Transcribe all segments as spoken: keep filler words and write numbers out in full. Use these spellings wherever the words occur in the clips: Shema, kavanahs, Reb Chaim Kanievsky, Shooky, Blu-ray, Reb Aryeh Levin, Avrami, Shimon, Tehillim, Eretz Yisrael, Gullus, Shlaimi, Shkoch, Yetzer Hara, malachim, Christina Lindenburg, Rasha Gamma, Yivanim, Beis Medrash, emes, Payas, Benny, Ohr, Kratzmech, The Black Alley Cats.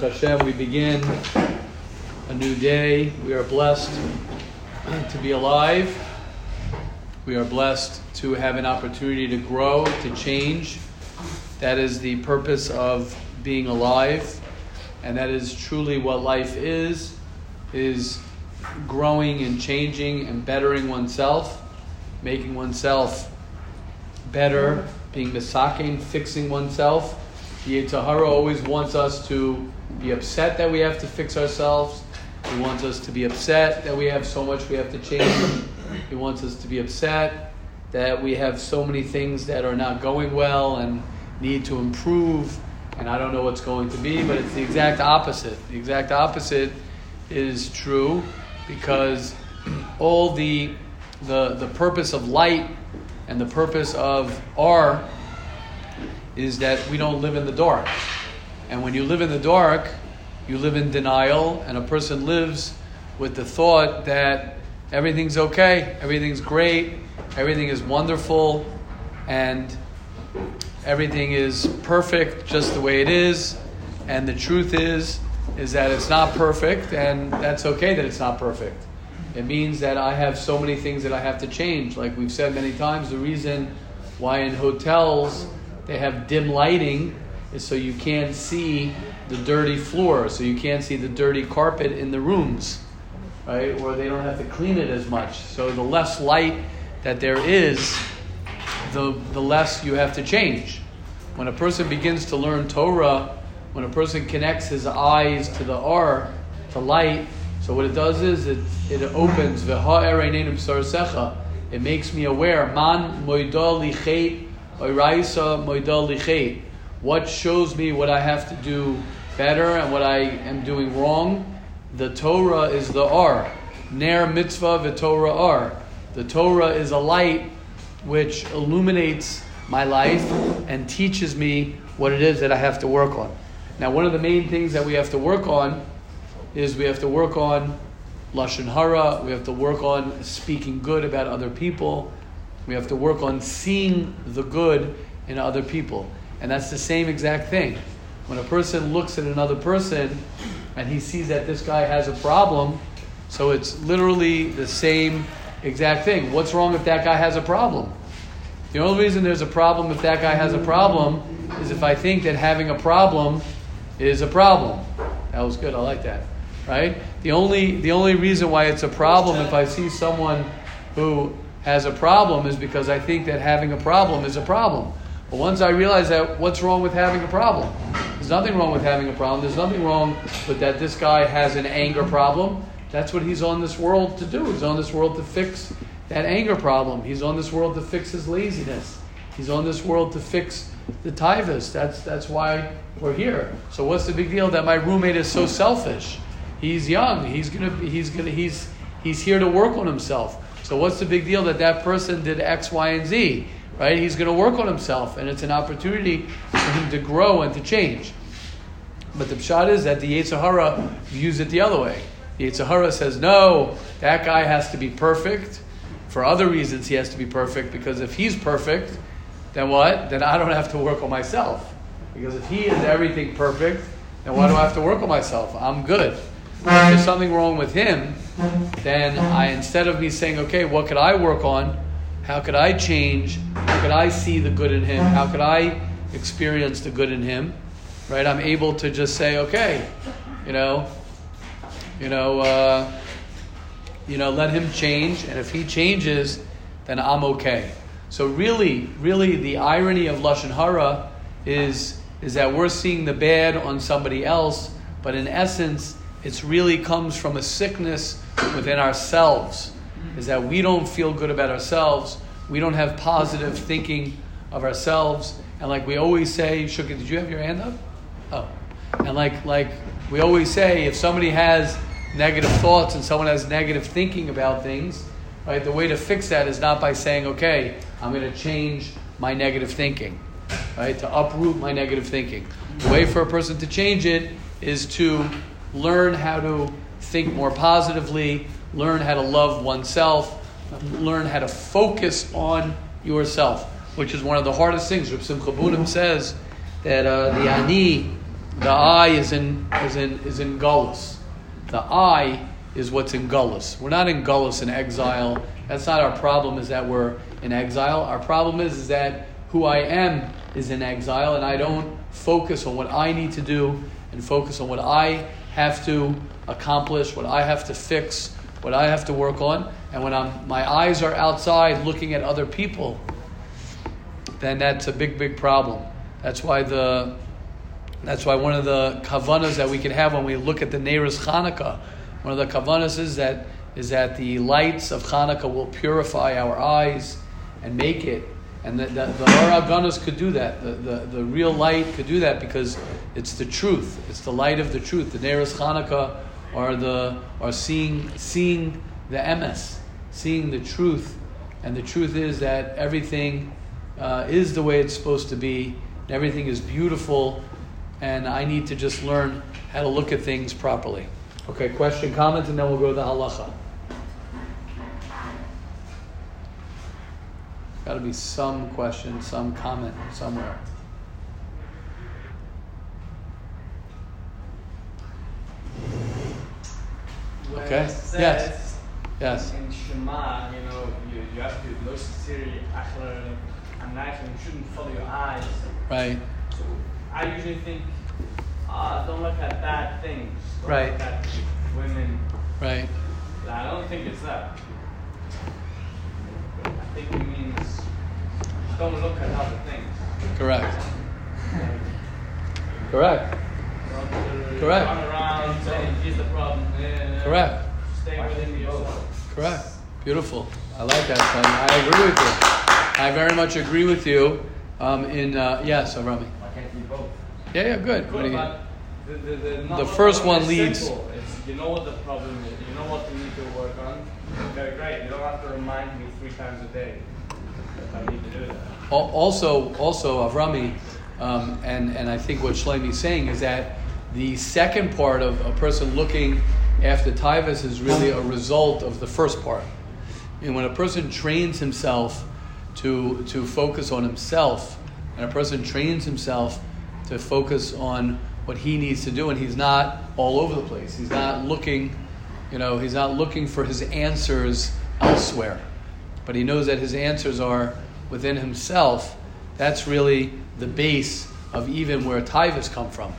Baruch Hashem, we begin a new day. We are blessed to be alive. We are blessed to have an opportunity to grow, to change. That is the purpose of being alive. And that is truly what life is, is growing and changing and bettering oneself, making oneself better, being misakin, fixing oneself. The Yetzer Hara always wants us to be upset that we have to fix ourselves. He wants us to be upset that we have so much we have to change. He wants us to be upset that we have so many things that are not going well and need to improve. And I don't know what's going to be, but it's the exact opposite. The exact opposite is true, because all the the, the purpose of light and the purpose of Ohr is that we don't live in the dark. And when you live in the dark, you live in denial, and a person lives with the thought that everything's okay, everything's great, everything is wonderful, and everything is perfect just the way it is. And the truth is, is that it's not perfect, and that's okay that it's not perfect. It means that I have so many things that I have to change. Like we've said many times, the reason why in hotels they have dim lighting is so you can't see the dirty floor, so you can't see the dirty carpet in the rooms, right? Or they don't have to clean it as much. So the less light that there is, the the less you have to change. When a person begins to learn Torah, when a person connects his eyes to the Ohr, to light, so what it does is it, it opens, it makes me aware, man moidali chet, what shows me what I have to do better and what I am doing wrong. The Torah is the Ohr. Ner mitzvah v'Torah Ohr. The Torah is a light which illuminates my life and teaches me what it is that I have to work on. Now, one of the main things that we have to work on is we have to work on Lashon Hara. We have to work on speaking good about other people. We have to work on seeing the good in other people. And that's the same exact thing. When a person looks at another person and he sees that this guy has a problem, so it's literally the same exact thing. What's wrong if that guy has a problem? The only reason there's a problem if that guy has a problem is if I think that having a problem is a problem. That was good. I like that. Right? The only, the only reason why it's a problem if I see someone who has a problem is because I think that having a problem is a problem. But once I realize that, what's wrong with having a problem? There's nothing wrong with having a problem. There's nothing wrong with that this guy has an anger problem. That's what he's on this world to do. He's on this world to fix that anger problem. He's on this world to fix his laziness. He's on this world to fix the tyvus. That's that's why we're here. So what's the big deal that my roommate is so selfish? He's young. He's gonna. He's gonna. He's he's here to work on himself. So what's the big deal that that person did X, Y, and Z, right? He's going to work on himself, and it's an opportunity for him to grow and to change. But the pshat is that the Yetzer Hara views it the other way. The Yetzer Hara says, no, that guy has to be perfect. For other reasons, he has to be perfect, because if he's perfect, then what? Then I don't have to work on myself. Because if he is everything perfect, then why do I have to work on myself? I'm good. If there's something wrong with him, then I, instead of me saying, okay, what could I work on? How could I change? How could I see the good in him? How could I experience the good in him? Right? I'm able to just say, okay, you know, you know, uh, you know, let him change. And if he changes, then I'm okay. So really, really the irony of Lashon Hara is, is that we're seeing the bad on somebody else, but in essence, it really comes from a sickness within ourselves, is that we don't feel good about ourselves. We don't have positive thinking of ourselves. And like we always say, Shooky, did you have your hand up? Oh. And like like we always say, if somebody has negative thoughts and someone has negative thinking about things, right, the way to fix that is not by saying, okay, I'm going to change my negative thinking, right, to uproot my negative thinking. The way for a person to change it is to learn how to think more positively, learn how to love oneself, learn how to focus on yourself, which is one of the hardest things. Reb Simcha says that uh, the ani The I is in is in is in Gullus. The I is what's in Gullus. We're not in Gullus in exile. That's not our problem, is that we're in exile. Our problem is, is that who I am is in exile, and I don't focus on what I need to do and focus on what I have to accomplish, what I have to fix, what I have to work on. And when I'm, my eyes are outside looking at other people, then that's a big, big problem. That's why the that's why one of the kavanahs that we can have when we look at the Neras Hanukkah, one of the kavanahs is that is that the lights of Hanukkah will purify our eyes and make it. And the the, the Oraganas could do that. The, the the real light could do that because it's the truth. It's the light of the truth. The Neras Hanukkah are the are seeing seeing the emes, seeing the truth. And the truth is that everything uh, is the way it's supposed to be. And everything is beautiful. And I need to just learn how to look at things properly. Okay, question, comment, and then we'll go to the halacha. Got to be some question, some comment somewhere. When okay. It says, yes. Yes. In Shema, you know, you, you have to look seriously, and you shouldn't follow your eyes. Right. So I usually think, ah, oh, don't look at bad things. Don't right. Look at women. Right. But I don't think it's that. I think it means don't look at other things. Correct. Correct. Correct. Run around saying, here's the problem. Yeah. Correct. Stay within yourself. Correct. Beautiful. I like that, son. I agree with you. I very much agree with you. Um, in uh, yes, Avrami. I can't do both. Yeah, yeah, good. Cool, but the, the, the, the first one leads. Simple. It's, you know what the problem is. You know what you need to work on. Okay, great. You don't have to remind me three times a day that I need to do that. Also, also Avrami, um, and, and I think what Shlaimi is saying is that the second part of a person looking after tyvas is really a result of the first part. And when a person trains himself to to focus on himself, and a person trains himself to focus on what he needs to do, and he's not all over the place. He's not looking, you know, he's not looking for his answers elsewhere, but he knows that his answers are within himself. That's really the base of even where tyvus come from.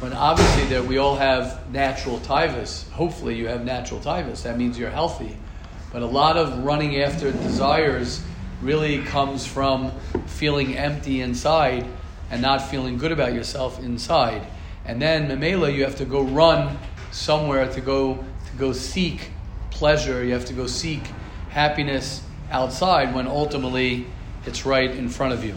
When obviously that we all have natural tyvus. Hopefully you have natural tyvus. That means you're healthy. But a lot of running after desires really comes from feeling empty inside and not feeling good about yourself inside. And then, memela, you have to go run somewhere to go to go seek pleasure. You have to go seek happiness outside when ultimately it's right in front of you.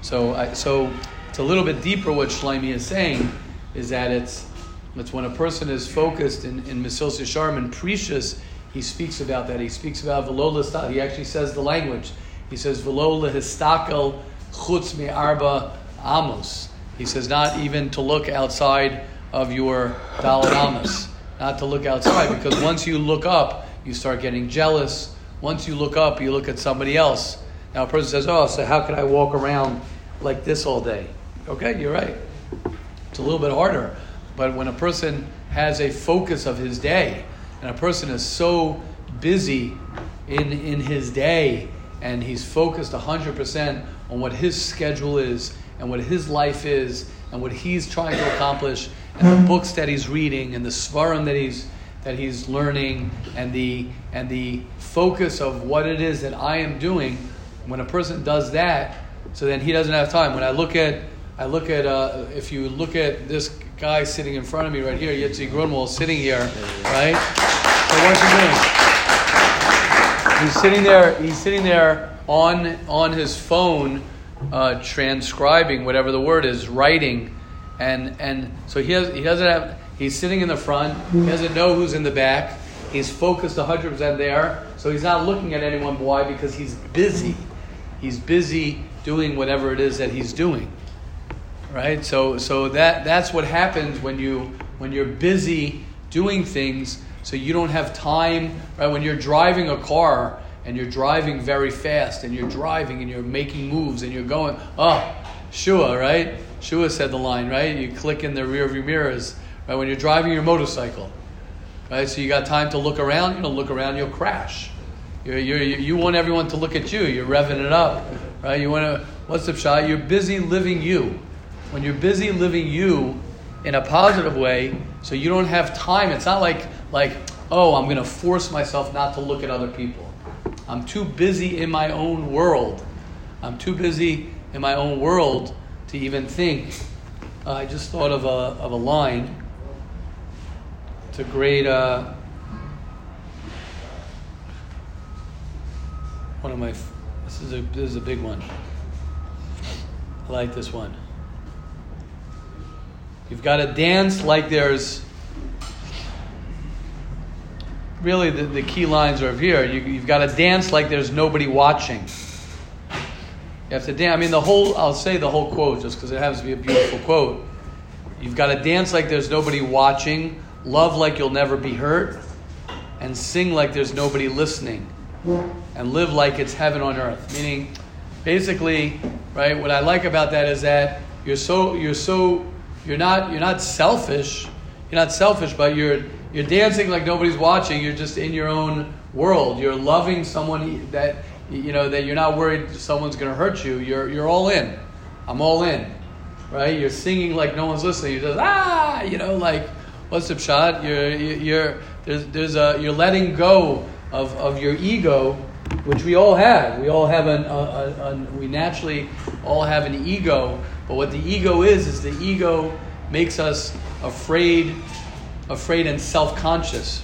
So, I, so it's a little bit deeper. What Shlaimi is saying is that it's it's when a person is focused in in Mesillas Yesharim and precious. He speaks about that. He speaks about v'lo. He actually says the language. He says v'lo lehistakel chutz me'arba amos. He says not even to look outside of your dalet amos. Not to look outside, because once you look up, you start getting jealous. Once you look up, you look at somebody else. Now a person says, "Oh, so how could I walk around like this all day?" Okay, you're right. It's a little bit harder, but when a person has a focus of his day. And a person is so busy in in his day, and he's focused one hundred percent on what his schedule is, and what his life is, and what he's trying to accomplish, and the books that he's reading, and the svarim that he's that he's learning, and the and the focus of what it is that I am doing. When a person does that, so then he doesn't have time. When I look at I look at uh, if you look at this guy sitting in front of me right here, Yetzi Grunwald, sitting here, right? So what's he doing? He's sitting there. He's sitting there on on his phone, uh, transcribing whatever the word is, writing, and and so he has, he doesn't have. He's sitting in the front. He doesn't know who's in the back. He's focused one hundred percent there, so he's not looking at anyone. Why? Because he's busy. He's busy doing whatever it is that he's doing. Right, so so that that's what happens when you when you're busy doing things, so you don't have time. Right, when you're driving a car and you're driving very fast and you're driving and you're making moves and you're going, oh, Shua, right? Shua said the line, right? You click in the rear view mirrors, right? When you're driving your motorcycle, right? So you got time to look around. You don't look around, you'll crash. You're, you're, you want everyone to look at you. You're revving it up, right? You want to, what's the pshat? You're busy living you. When you're busy living you in a positive way, so you don't have time. It's not like, like oh, I'm going to force myself not to look at other people. I'm too busy in my own world. I'm too busy in my own world to even think. Uh, I just thought of a of a line. It's a great uh, one of my. This is a this is a big one. I like this one. You've got to dance like there's. Really, the, the key lines are here. You, you've got to dance like there's nobody watching. You have to dance. I mean, the whole, I'll say the whole quote just because it happens to be a beautiful quote. You've got to dance like there's nobody watching, love like you'll never be hurt, and sing like there's nobody listening, and live like it's heaven on earth. Meaning, basically, right, what I like about that is that you're so, you're so, you're not, you're not selfish. You're not selfish, but you're, You're dancing like nobody's watching. You're just in your own world. You're loving someone that you know that you're not worried someone's going to hurt you. You're you're all in. I'm all in, right? You're singing like no one's listening. You're just ah, you know, like what's the pshat? You're you're there's there's a you're letting go of, of your ego, which we all have. We all have an a, a, a, we naturally all have an ego. But what the ego is is the ego makes us afraid. Afraid and self-conscious.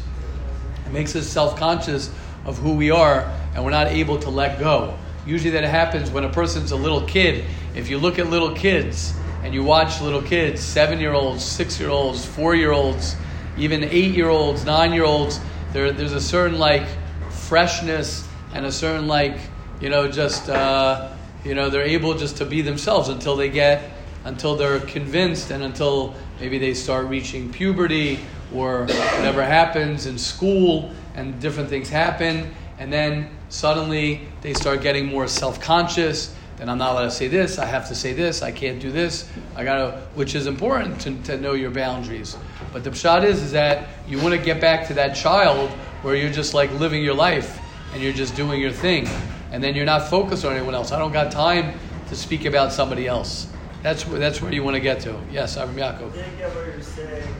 It makes us self-conscious of who we are, and we're not able to let go. Usually that happens when a person's a little kid. If you look at little kids and you watch little kids, seven-year-olds, six-year-olds, four-year-olds, even eight-year-olds, nine-year-olds, there, there's a certain like freshness and a certain like, you know, just, uh, you know, they're able just to be themselves until they get, until they're convinced and until maybe they start reaching puberty or whatever happens in school and different things happen. And then suddenly they start getting more self-conscious. Then I'm not allowed to say this. I have to say this. I can't do this. I got to, which is important to, to know your boundaries. But the pshat is, is that you want to get back to that child where you're just like living your life and you're just doing your thing. And then you're not focused on anyone else. I don't got time to speak about somebody else. That's where, that's where you want to get to. Yes, Avram Yaakov. I think what you're saying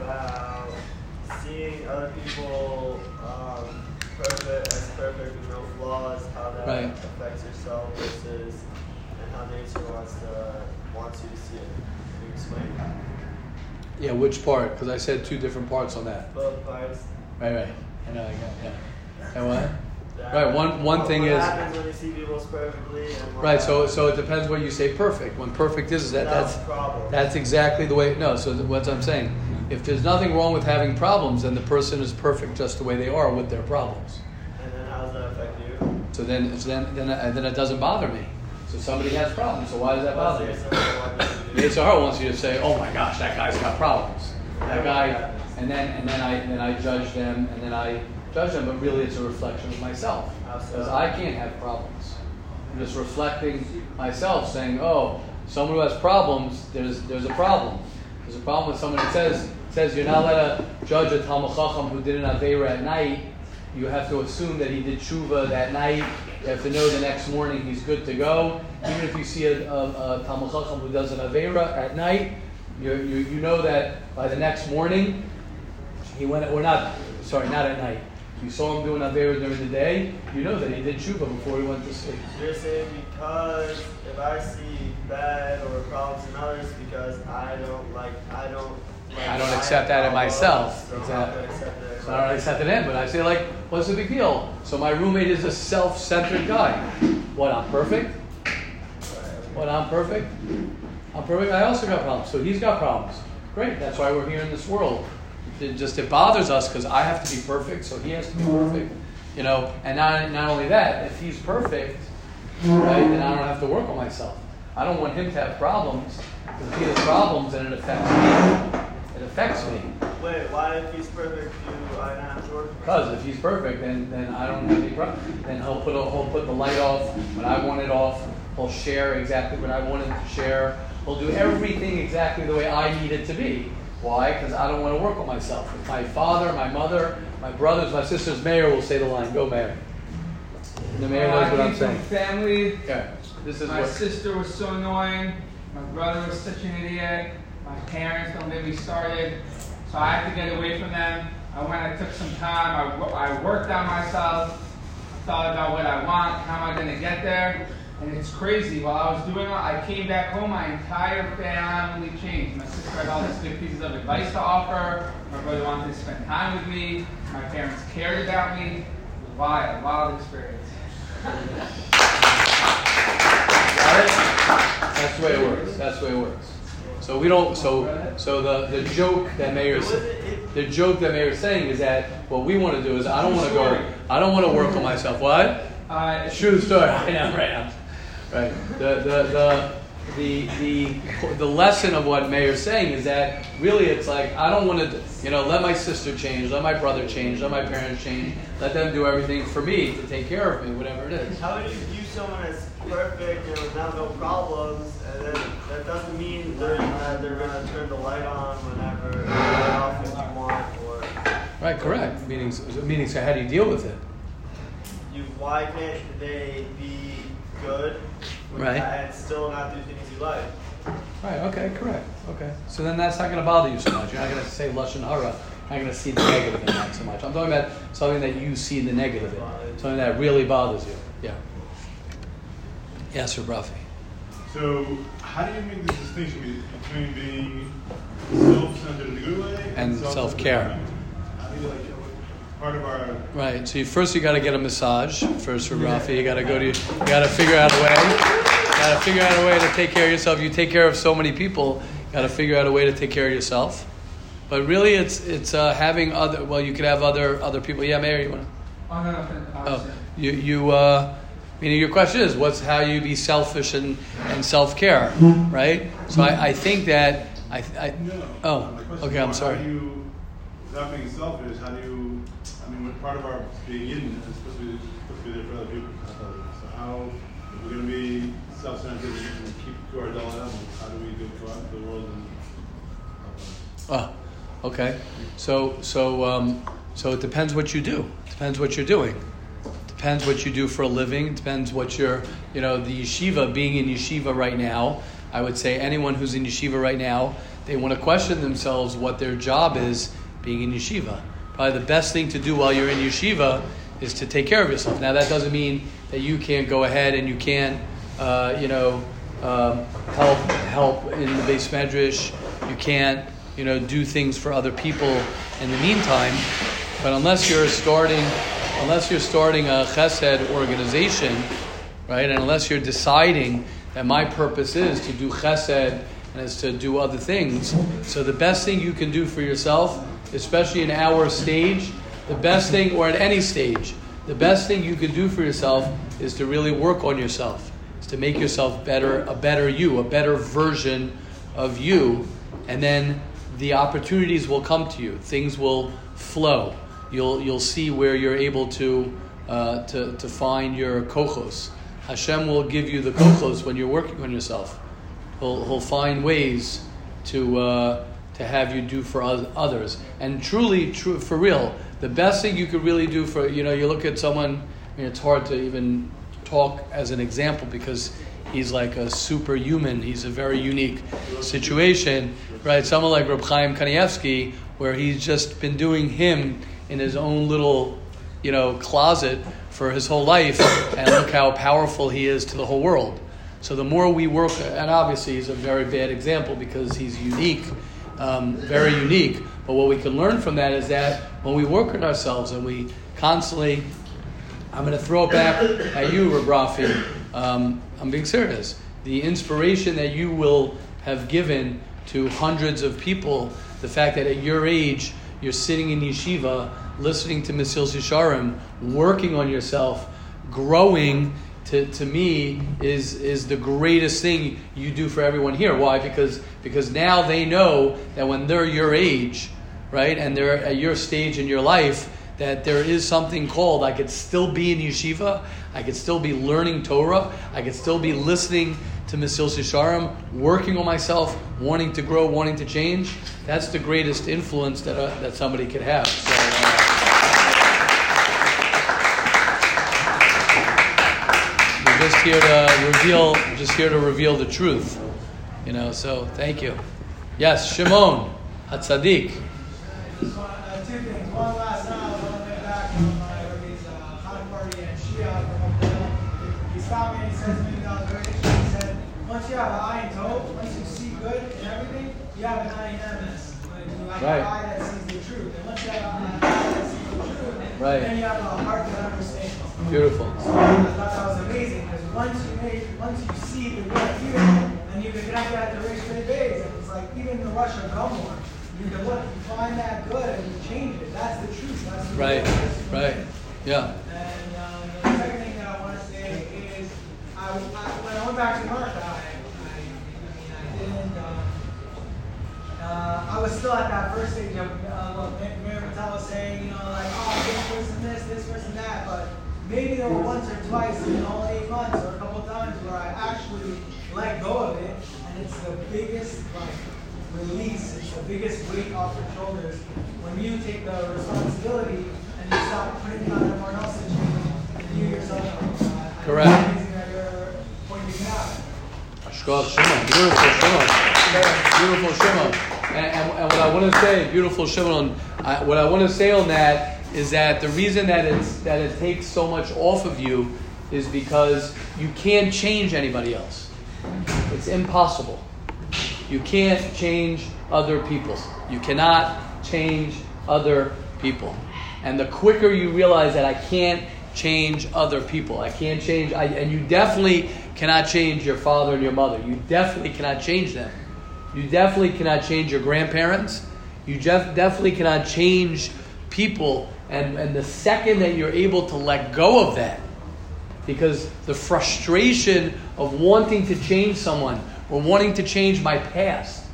about seeing other people um, perfect as perfect with no flaws, how that right. affects yourself versus and how nature wants to wants you to see it. Can you explain that? Yeah, which part? Because I said two different parts on that. Both parts. Right, right. I know. I got it. Yeah. And what? That, right, one one thing is when you see people's perfectly and right, so so it depends what you say perfect. When perfect is, is that that's that's exactly the way. No, so what I'm saying, if there's nothing wrong with having problems, then the person is perfect just the way they are with their problems. And then how does that affect you? So then so then then, uh, then it doesn't bother me. So somebody has problems. So why does that bother you? Yetzer Hara wants you to say, "Oh my gosh, that guy's got problems." That guy, and then and then I then I judge them, and then I. judge them, but really it's a reflection of myself. Because I can't have problems. I'm just reflecting myself, saying, oh, someone who has problems, there's there's a problem. There's a problem with someone who says, says you're not allowed to judge a Talmid Chacham who did an Aveira at night. You have to assume that he did tshuva that night. You have to know the next morning he's good to go. Even if you see a, a, a Talmid Chacham who does an Aveira at night, you, you you know that by the next morning, he went, or not, sorry, not at night. You saw him doing Aveira during the day, you know that he did tshuva before he went to sleep. You're saying because if I see bad or problems in others, because I don't like, I don't like. I don't accept that in myself. So exactly. I don't accept it, so I don't accept it in, but I say like, what's the big deal? So my roommate is a self-centered guy. What, I'm perfect? What, I'm perfect? I'm perfect, I also got problems. So he's got problems. Great, that's why we're here in this world. It just it bothers us because I have to be perfect, so he has to be perfect, you know. And not not only that, if he's perfect, right, then I don't have to work on myself. I don't want him to have problems because if he has problems, then it affects me. It affects me. Wait, why if he's perfect, do I not have to work? Because if he's perfect, then then I don't have any problem. Then he'll put a, he'll put the light off when I want it off. He'll share exactly what I want him to share. will do everything exactly the way I need it to be. Why? Because I don't want to work on myself. If my father, my mother, my brothers, my sisters, Mayor will say the line, go Mayor. The Mayor knows what I'm saying. Family. Yeah. This is my work. Sister was so annoying. My brother was such an idiot. My parents don't get me started. So I had to get away from them. I went and took some time. I, I worked on myself. I thought about what I want. How am I going to get there? And it's crazy. While I was doing it, I came back home. My entire family changed. My sister had all these good pieces of advice to offer. My brother wanted to spend time with me. My parents cared about me. It was wild, wild experience. Got it? That's the way it works. That's the way it works. So we don't. So so the the joke that Mayor's the joke that Mayor's saying is that what we want to do is I don't want to go. I don't want to work on myself. What? Uh, True story. Right now. Right now. Right. The, the, the, the, the, the lesson of what Mayor's saying is that really it's like, I don't want to, you know, let my sister change, let my brother change, let my parents change, let them do everything for me to take care of me, whatever it is. How do you view someone as perfect and without no problems, and then that doesn't mean they're, uh, they're going to turn the light on whenever, turn off if you want, or... Right, correct. Meaning, meaning, so how do you deal with it? You, why can't today be good? Right. And still not do things you like. Right, okay, correct. Okay. So then that's not going to bother you so much. You're not going to say Lashon Hara. You're not going to see the negative in that so much. I'm talking about something that you see the negative in. Something that really bothers you. Yeah. Yes, Reb Rafi. So how do you make this distinction between being self-centered in a good way and, and self-care? How do you like part of our... Right, so you, first you got to get a massage. First for yeah. Rafi, you got to go to... You got to figure out a way. You got to figure out a way to take care of yourself. You take care of so many people. You got to figure out a way to take care of yourself. But really, it's it's uh, having other... Well, you could have other other people. Yeah, Mayor, you want to... Oh, no, no, no, no. Oh, you... you uh, meaning your question is, what's how you be selfish and, and self-care, right? So I, I think that... I, I No. Oh, okay, I'm sorry. How do you... Without being selfish, how do you... I mean, we're part of our being in is supposed to, be, supposed to be there for other people. So how if we're going to be self-centered and keep to our adult elements, how do we do go out to the world and help? Oh, okay. So so um, so it depends what you do. It depends what you're doing. It depends what you do for a living. It depends what you're, you know, the yeshiva, being in yeshiva right now, I would say anyone who's in yeshiva right now, they want to question themselves what their job is being in yeshiva. Probably the best thing to do while you're in yeshiva is to take care of yourself. Now, that doesn't mean that you can't go ahead and you can't, uh, you know, um, help help in the Beis Medrash. You can't, you know, do things for other people in the meantime. But unless you're starting, unless you're starting a chesed organization, right, and unless you're deciding that my purpose is to do chesed and is to do other things, so the best thing you can do for yourself, especially in our stage, the best thing, or at any stage, the best thing you can do for yourself is to really work on yourself, is to make yourself better, a better you, a better version of you, and then the opportunities will come to you. Things will flow. You'll you'll see where you're able to uh, to to find your kochos. Hashem will give you the kochos when you're working on yourself. He'll he'll find ways to. Uh, to have you do for others. And truly, true for real, the best thing you could really do for, you know, you look at someone, I mean, it's hard to even talk as an example because he's like a superhuman. He's a very unique situation, right? Someone like Reb Chaim Kanievsky, where he's just been doing him in his own little, you know, closet for his whole life, and look how powerful he is to the whole world. So the more we work, and obviously he's a very bad example because he's unique, Um, very unique, but what we can learn from that is that when we work on ourselves and we constantly, I'm going to throw it back at you, Reb Rafi. Um, I'm being serious. The inspiration that you will have given to hundreds of people, the fact that at your age you're sitting in yeshiva, listening to Mesillas Yesharim, working on yourself, growing. To to me is is the greatest thing you do for everyone here. Why? Because because now they know that when they're your age, right, and they're at your stage in your life, that there is something called I could still be in yeshiva, I could still be learning Torah, I could still be listening to Mesillas Yesharim, working on myself, wanting to grow, wanting to change. That's the greatest influence that uh, that somebody could have. So, uh, we're just here to reveal, just here to reveal the truth, you know. So thank you. Yes, Shimon, Hatzadik. Two things. One last time, I was on the way back from my birthday's uh, Hanukkah party and Shia from up there. He stopped me and he said to me, that was very interesting. He said, once you have an eye and toe, once you see good and everything, you have an eye and emes. Like right. An eye that sees the truth. And once you have an eye that sees the truth, right. Then you have a heart that understands. Beautiful. So I thought that was amazing because once you make, once you see the good here, and you can connect that to race for the days. And it's like even the Rasha Gamma. You can look, you find that good and you change it. That's the truth. That's the right, truth. Right, yeah. And um, the second thing that I want to say is, I, I, when I went back to America, I, I, I didn't. Uh, uh, I was still at that first stage of uh, Mayor Patel was saying, you know, like, oh, this person, this, this person, that. But maybe there were once or twice in all eight months or a couple times where I actually let go of it, and it's the biggest like. Release is the biggest weight off your shoulders when you take the responsibility and you stop putting it on everyone else to change and you yourself. Uh, Correct. Amazing that you're pointing out. Ashkosh Shimon, beautiful Shimon, beautiful Shimon. And, and, and what I want to say, beautiful Shimon, I, what I want to say on that is that the reason that it's that it takes so much off of you is because you can't change anybody else. It's impossible. You can't change other people. You cannot change other people. And the quicker you realize that I can't change other people, I can't change, I, and you definitely cannot change your father and your mother. You definitely cannot change them. You definitely cannot change your grandparents. You def- definitely cannot change people. And, and the second that you're able to let go of that, because the frustration of wanting to change someone, or wanting to change my past.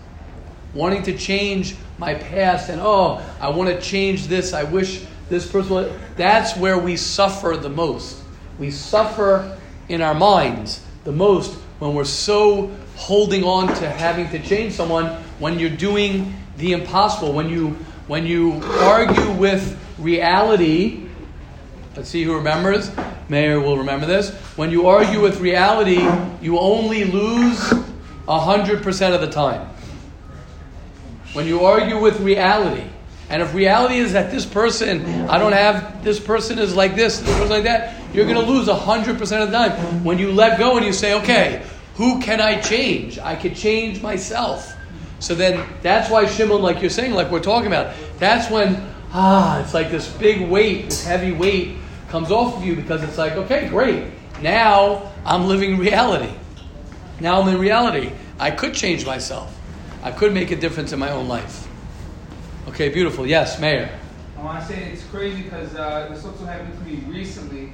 Wanting to change my past and, oh, I want to change this. I wish this person would. That's where we suffer the most. We suffer in our minds the most when we're so holding on to having to change someone, when you're doing the impossible, when you when you argue with reality. Let's see who remembers. Mayor will remember this. When you argue with reality, you only lose one hundred percent of the time. When you argue with reality, and if reality is that this person, I don't have, this person is like this, this person like that, you're going to lose one hundred percent of the time. When you let go and you say, okay, who can I change? I could change myself. So then that's why Shimon, like you're saying, like we're talking about, that's when, ah, it's like this big weight, this heavy weight comes off of you because it's like, okay, great. Now I'm living reality. Now I'm in reality. I could change myself. I could make a difference in my own life. Okay, beautiful. Yes, Mayor. I want to say it's crazy because uh, this also happened to me recently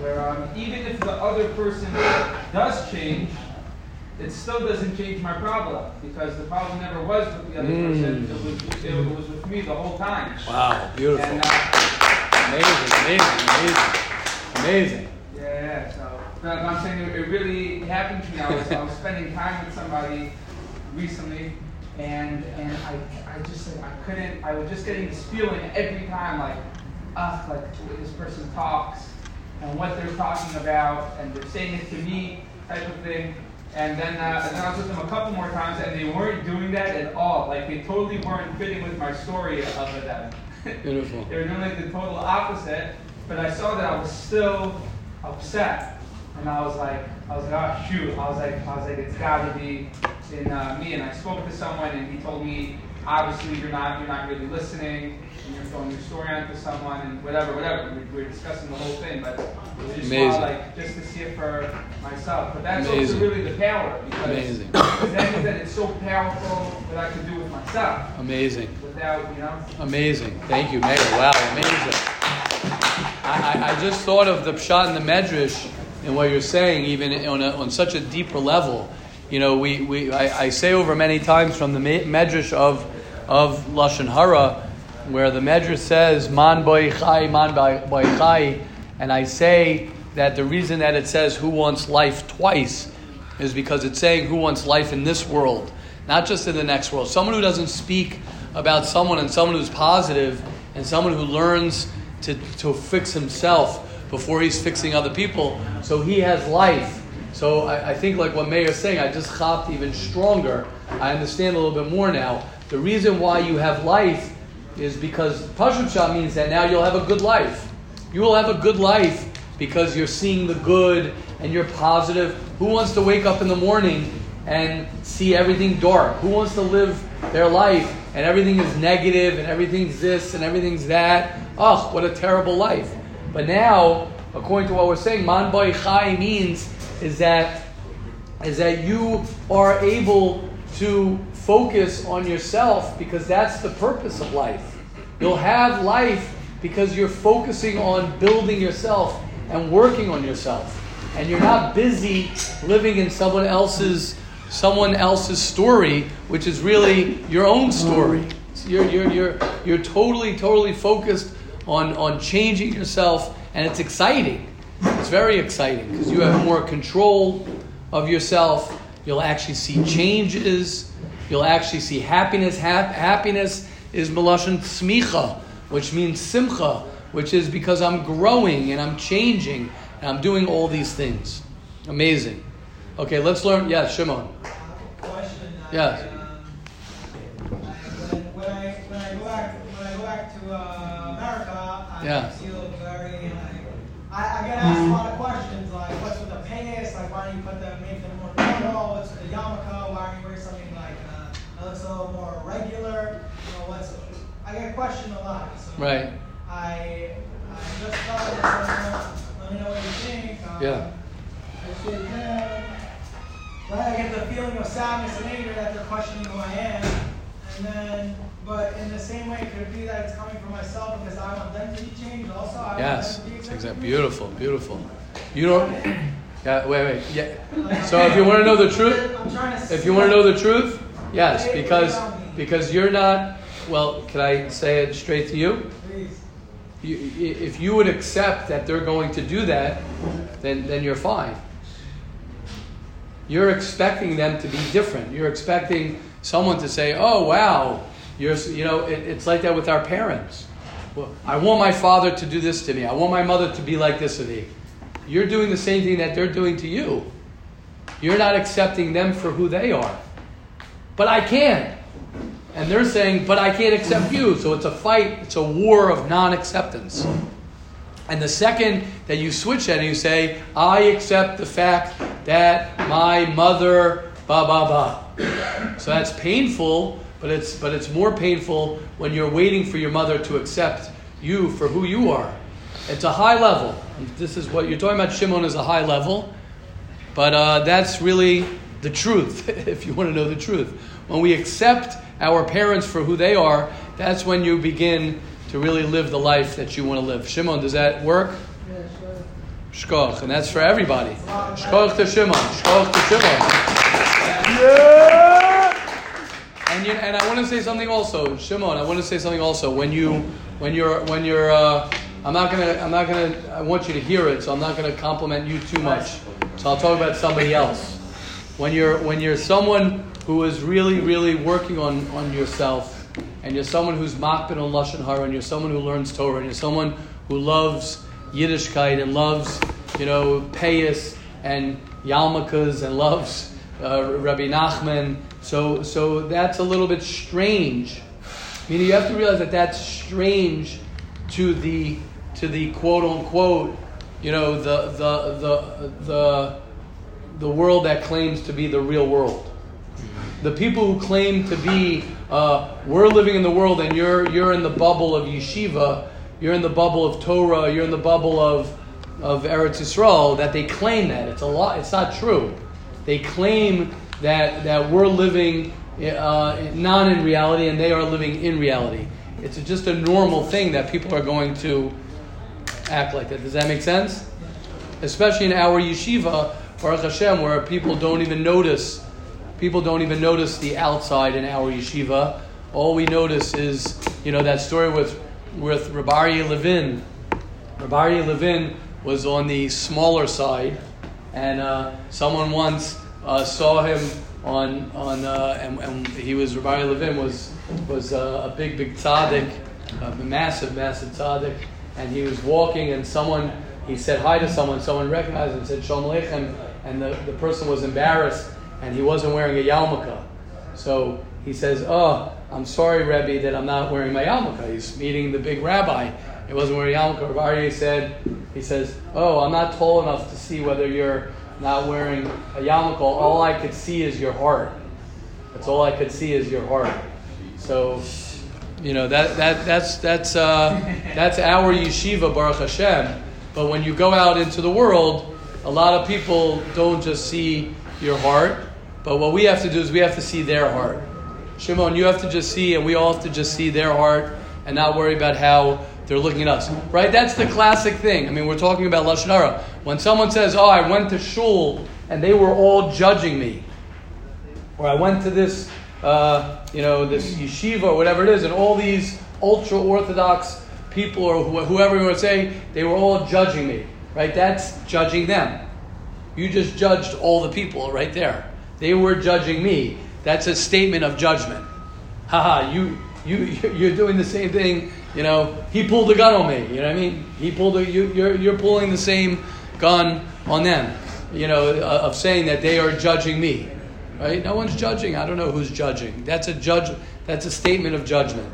where um, even if the other person does change, it still doesn't change my problem because the problem never was with the other mm. person. It was, it was with me the whole time. Wow, beautiful. And, uh, amazing, amazing, amazing. Amazing. Yeah, so no, I'm saying it, it really happened to me. I was, I was spending time with somebody recently, and and I I just I couldn't. I was just getting this feeling every time, like, ah, uh, like this person talks and what they're talking about, and they're saying it to me, type of thing. And then uh, and then I was with them a couple more times, and they weren't doing that at all. Like they totally weren't fitting with my story of them. Beautiful. They were doing like the total opposite. But I saw that I was still upset, and I was like, I was like, oh shoot! I was like, I was like, it's got to be in uh, me. And I spoke to someone, and he told me, obviously, you're not, you're not really listening, and you're throwing your story out to someone, and whatever, whatever. We were discussing the whole thing, but I just saw, like, just to see it for myself. But that's also really the power, because Amazing. that means that it's so powerful that I can do with myself. Amazing. Without, you know. Amazing. Thank you, Mayor. Wow, amazing. I, I just thought of the pshat and the medrash and what you're saying, even on a, on such a deeper level. You know, we, we I, I say over many times from the medrash of of Lashon Hara, where the medrash says man boichai, man boichai, and I say that the reason that it says who wants life twice is because it's saying who wants life in this world, not just in the next world. Someone who doesn't speak about someone, and someone who's positive, and someone who learns to, to fix himself before he's fixing other people, so he has life. So I, I think like what Mayor's saying, I just hopped even stronger. I understand a little bit more now. The reason why you have life is because Pashut Shah means that now you'll have a good life. You will have a good life because you're seeing the good and you're positive. Who wants to wake up in the morning and see everything dark? Who wants to live their life and everything is negative and everything's this and everything's that? Ugh, what a terrible life. But now, according to what we're saying, Man Bai Chai means is that is that you are able to focus on yourself because that's the purpose of life. You'll have life because you're focusing on building yourself and working on yourself. And you're not busy living in someone else's someone else's story, which is really your own story. So you're you're you're you're totally, totally focused on, on changing yourself, and it's exciting. It's very exciting because you have more control of yourself. You'll actually see changes. You'll actually see happiness. Ha- happiness is Melashon Smicha, which means Simcha, which is because I'm growing and I'm changing and I'm doing all these things. Amazing. Okay, let's learn. Yeah, Shimon. Question. Uh, yes. Um, when, when, I, when I go back, when I go back to uh, America, I yeah. feel very. Like, I, I get asked a lot of questions, like what's with the Payas? Like why do you put them? Make them more normal. What's with the yarmulke? Why don't you wear something like uh, that looks a little more regular? You know, what's I get questioned a lot. So right. I I just thought of this. Let me know what you think. Um, yeah. I said, yeah. Right, I get the feeling of sadness and anger that they're questioning who I am, and then, but in the same way, it could be that it's coming from myself because I want them to be changed. Also, I yes, want them to be exactly. Beautiful, beautiful. You don't. Yeah, wait, wait. Yeah. So if you want to know the truth, I'm trying to if you want to know the truth, yes, because because you're not. Well, can I say it straight to you? Please. You, if you would accept that they're going to do that, then then you're fine. You're expecting them to be different. You're expecting someone to say, "Oh, wow, you're you know." It, it's like that with our parents. Well, I want my father to do this to me. I want my mother to be like this to me. You're doing the same thing that they're doing to you. You're not accepting them for who they are. But I can, and they're saying, "But I can't accept you." So it's a fight. It's a war of non-acceptance. And the second that you switch that and you say, I accept the fact that my mother, ba ba ba. So that's painful, but it's but it's more painful when you're waiting for your mother to accept you for who you are. It's a high level. This is what you're talking about, Shimon, is a high level. But uh, that's really the truth, if you want to know the truth. When we accept our parents for who they are, that's when you begin to really live the life that you want to live. Shimon, does that work? Yeah, sure. Shkoch, and that's for everybody. Shkoch to Shimon. Shkoch to Shimon. Yeah. And you, and I want to say something also, Shimon. I want to say something also. When you, when you're, when you're, uh, I'm not gonna, I'm not gonna. I want you to hear it, so I'm not gonna compliment you too much. So I'll talk about somebody else. When you're, when you're someone who is really, really working on, on yourself. And you're someone who's makpid on Lashon Hara, and you're someone who learns Torah, and you're someone who loves Yiddishkeit and loves, you know, Payas and Yarmulkes and loves uh, Rabbi Nachman. So, so that's a little bit strange. Meaning, you have to realize that that's strange to the to the quote unquote, you know, the the the the the world that claims to be the real world. The people who claim to be, uh, we're living in the world and you're you're in the bubble of yeshiva, you're in the bubble of Torah, you're in the bubble of of Eretz Yisrael, that they claim that. It's a lot. It's not true. They claim that that we're living uh, not in reality and they are living in reality. It's just a normal thing that people are going to act like that. Does that make sense? Especially in our yeshiva, Baruch Hashem, where people don't even notice People don't even notice the outside in our yeshiva. All we notice is, you know, that story with with Reb Aryeh Levin. Reb Aryeh Levin was on the smaller side, and uh, someone once uh, saw him on on uh, and, and he was Reb Aryeh Levin was was uh, a big big tzaddik, a massive massive tzaddik, and he was walking and someone he said hi to someone, someone recognized him and said Shalom Aleichem, and the, the person was embarrassed and he wasn't wearing a yarmulke, so he says, "Oh, I'm sorry, Rebbe, that I'm not wearing my yarmulke." He's meeting the big rabbi. He wasn't wearing a yarmulke. Reb Aryeh said, he says, "Oh, I'm not tall enough to see whether you're not wearing a yarmulke. All I could see is your heart. That's all I could see is your heart." So, you know, that that that's that's uh, that's our yeshiva, Baruch Hashem. But when you go out into the world, a lot of people don't just see your heart. But what we have to do is we have to see their heart. Shimon, you have to just see, and we all have to just see their heart and not worry about how they're looking at us. Right? That's the classic thing. I mean, we're talking about Lashon Hara. When someone says, "Oh, I went to shul and they were all judging me," or "I went to this, uh, you know, this yeshiva," or whatever it is, and all these ultra-Orthodox people or wh- whoever you want to say, they were all judging me. Right? That's judging them. You just judged all the people right there. They were judging me. That's a statement of judgment. Haha, you, you, you're doing the same thing. You know, he pulled a gun on me. You know what I mean? He pulled a, you, you're, you're pulling the same gun on them. You know, uh, of saying that they are judging me, right? No one's judging. I don't know who's judging. That's a judge. That's a statement of judgment.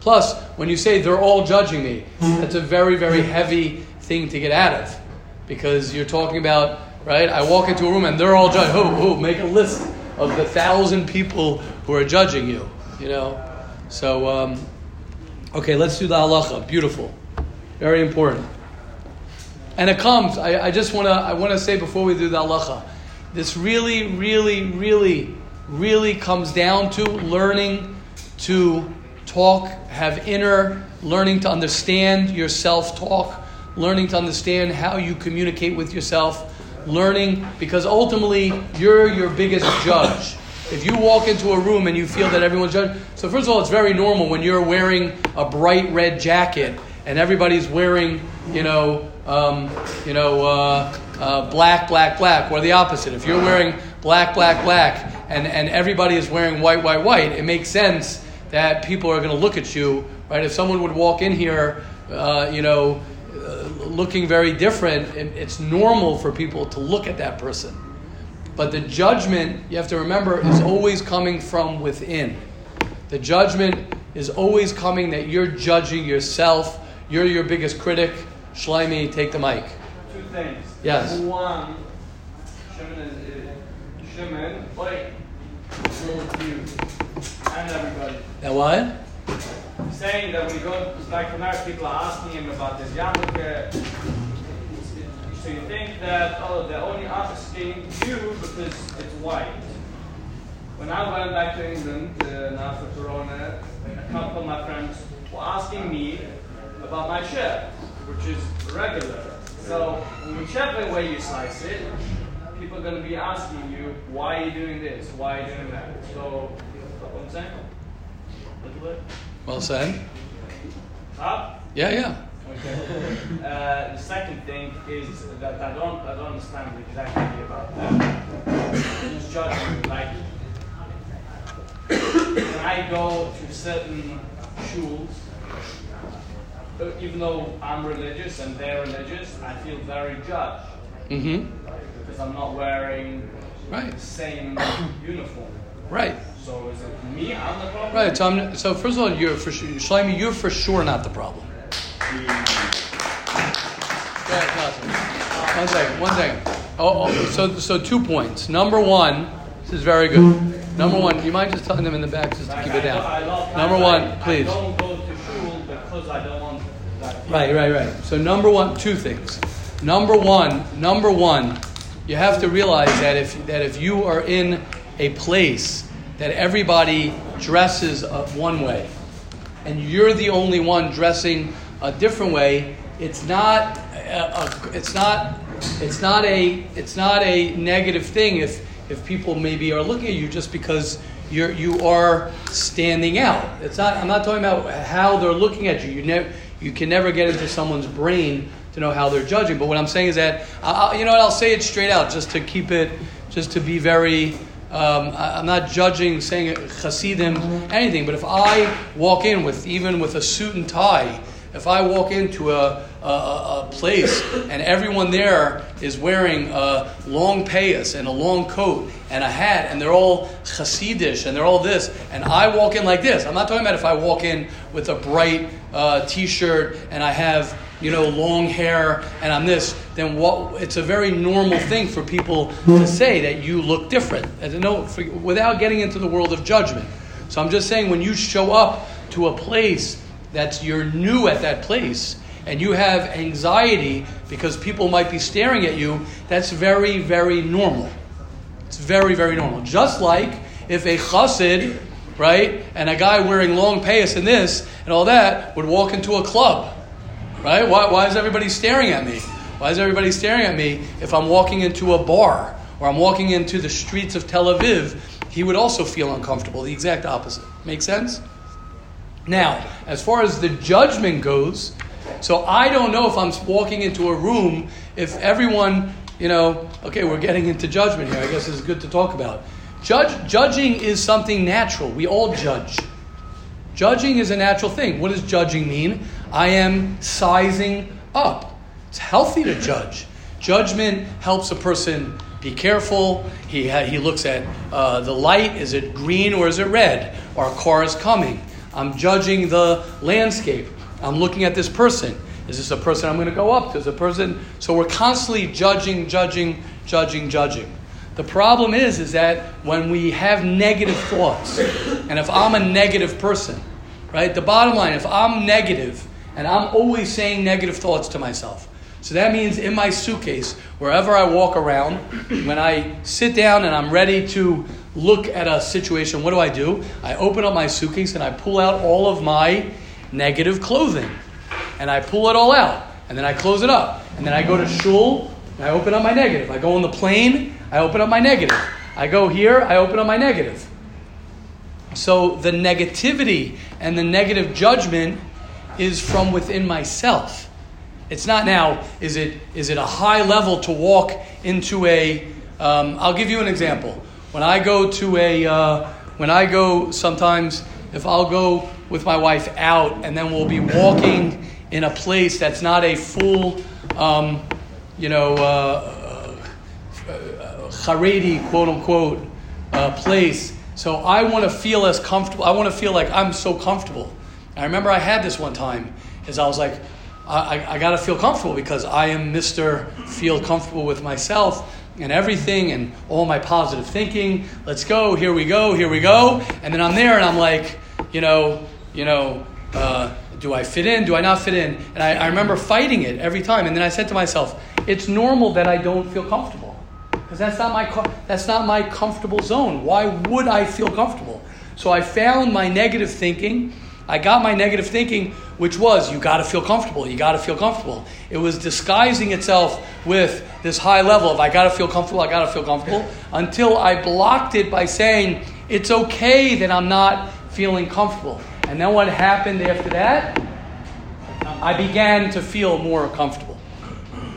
Plus, when you say they're all judging me, that's a very, very heavy thing to get out of, because you're talking about, right? I walk into a room and they're all judging. Oh, oh, make a list of the thousand people who are judging you, you know. So, um, okay, let's do the halacha. Beautiful, very important. And it comes. I, I just wanna. I wanna say before we do the halacha, this really, really, really, really comes down to learning to talk, have inner learning to understand your self-talk, learning to understand how you communicate with yourself. Learning, because ultimately you're your biggest judge. If you walk into a room and you feel that everyone's judging, so first of all, it's very normal when you're wearing a bright red jacket and everybody's wearing, you know, um, you know, uh, uh, black, black, black, or the opposite. If you're wearing black, black, black, and and everybody is wearing white, white, white, it makes sense that people are going to look at you, right? If someone would walk in here, uh, you know. Uh, looking very different, it, it's normal for people to look at that person. But the judgment, you have to remember, is always coming from within. The judgment is always coming that you're judging yourself. You're your biggest critic. Shlaimi, take the mic. Two things. Yes. One, Shimon, like, you and everybody. That what? Saying that we go, like tonight people are asking him about this yarmulke. So you think that, oh, they're only asking you because it's white. When I went back to England uh, after Corona, a couple of my friends were asking me about my share, which is regular. So whichever way you slice it, people are going to be asking you, why are you doing this? Why are you doing that? So, what I'm saying? Well said. Huh? Yeah, yeah. Okay. Uh, the second thing is that I don't, I don't understand exactly about that. It's judging. Like, when I go to certain shuls, even though I'm religious and they're religious, I feel very judged. Mm-hmm. Because I'm not wearing right. the same uniform. Right. So is it me? I'm the problem? Right. So, I'm, so first of all, you're for sure, Shlaimi, you're for sure not the problem. Yeah. One second. One second. Oh, oh, so so two points. Number one, this is very good. Number one, do you mind just telling them in the back just to like keep I it down? I love number one, please. I don't go to shul because I don't want that. Right, right, right. So number one, two things. Number one, number one, you have to realize that if that if you are in a place that everybody dresses up one way, and you're the only one dressing a different way, it's not a, a, it's not it's not a it's not a negative thing if if people maybe are looking at you just because you're you are standing out. It's not. I'm not talking about how they're looking at you. You never you can never get into someone's brain to know how they're judging. But what I'm saying is that I'll, you know what I'll say it straight out just to keep it. just to be very, um, I, I'm not judging, saying Hasidim, anything, but if I walk in with, even with a suit and tie, if I walk into a, a, a place and everyone there is wearing a long payas and a long coat and a hat and they're all Hasidish and they're all this, and I walk in like this, I'm not talking about if I walk in with a bright uh, t-shirt and I have, you know, long hair and I'm this, then what? It's a very normal thing for people to say that you look different, as a note, for, without getting into the world of judgment. So I'm just saying, when you show up to a place that's, you're new at that place and you have anxiety because people might be staring at you, that's very, very normal. It's very, very normal. Just like if a chassid, right, and a guy wearing long payas and this and all that would walk into a club, right? Why, why is everybody staring at me? Why is everybody staring at me if I'm walking into a bar or I'm walking into the streets of Tel Aviv? He would also feel uncomfortable, the exact opposite. Make sense? Now, as far as the judgment goes, so I don't know if I'm walking into a room, if everyone, you know, okay, we're getting into judgment here. I guess it's good to talk about. Judge, judging is something natural. We all judge. Judging is a natural thing. What does judging mean? I am sizing up. It's healthy to judge. Judgment helps a person be careful. He ha- he looks at uh, the light. Is it green or is it red? Our car is coming. I'm judging the landscape. I'm looking at this person. Is this a person I'm going to go up to? Is a person? So we're constantly judging, judging, judging, judging. The problem is, is that when we have negative thoughts, and if I'm a negative person, right? The bottom line, if I'm negative, and I'm always saying negative thoughts to myself. So that means in my suitcase, wherever I walk around, when I sit down and I'm ready to look at a situation, what do I do? I open up my suitcase and I pull out all of my negative clothing. And I pull it all out. And then I close it up. And then I go to shul and I open up my negative. I go on the plane, I open up my negative. I go here, I open up my negative. So the negativity and the negative judgment is from within myself. It's not now, is it is it a high level to walk into a, um, I'll give you an example. When I go to a, uh, when I go sometimes, if I'll go with my wife out and then we'll be walking in a place that's not a full, um, you know, uh, uh, Haredi, quote unquote, uh, place. So I want to feel as comfortable. I want to feel like I'm so comfortable. I remember I had this one time, is I was like, I, I, I got to feel comfortable because I am Mister Feel Comfortable with Myself and everything and all my positive thinking. Let's go. Here we go. Here we go. And then I'm there and I'm like, you know, you know, uh, do I fit in? Do I not fit in? And I, I remember fighting it every time. And then I said to myself, it's normal that I don't feel comfortable because that's not my co- that's not my comfortable zone. Why would I feel comfortable? So I found my negative thinking. I got my negative thinking, which was, you got to feel comfortable. You got to feel comfortable. It was disguising itself with this high level of, I got to feel comfortable. I got to feel comfortable, until I blocked it by saying, it's okay that I'm not feeling comfortable. And then what happened after that? I began to feel more comfortable.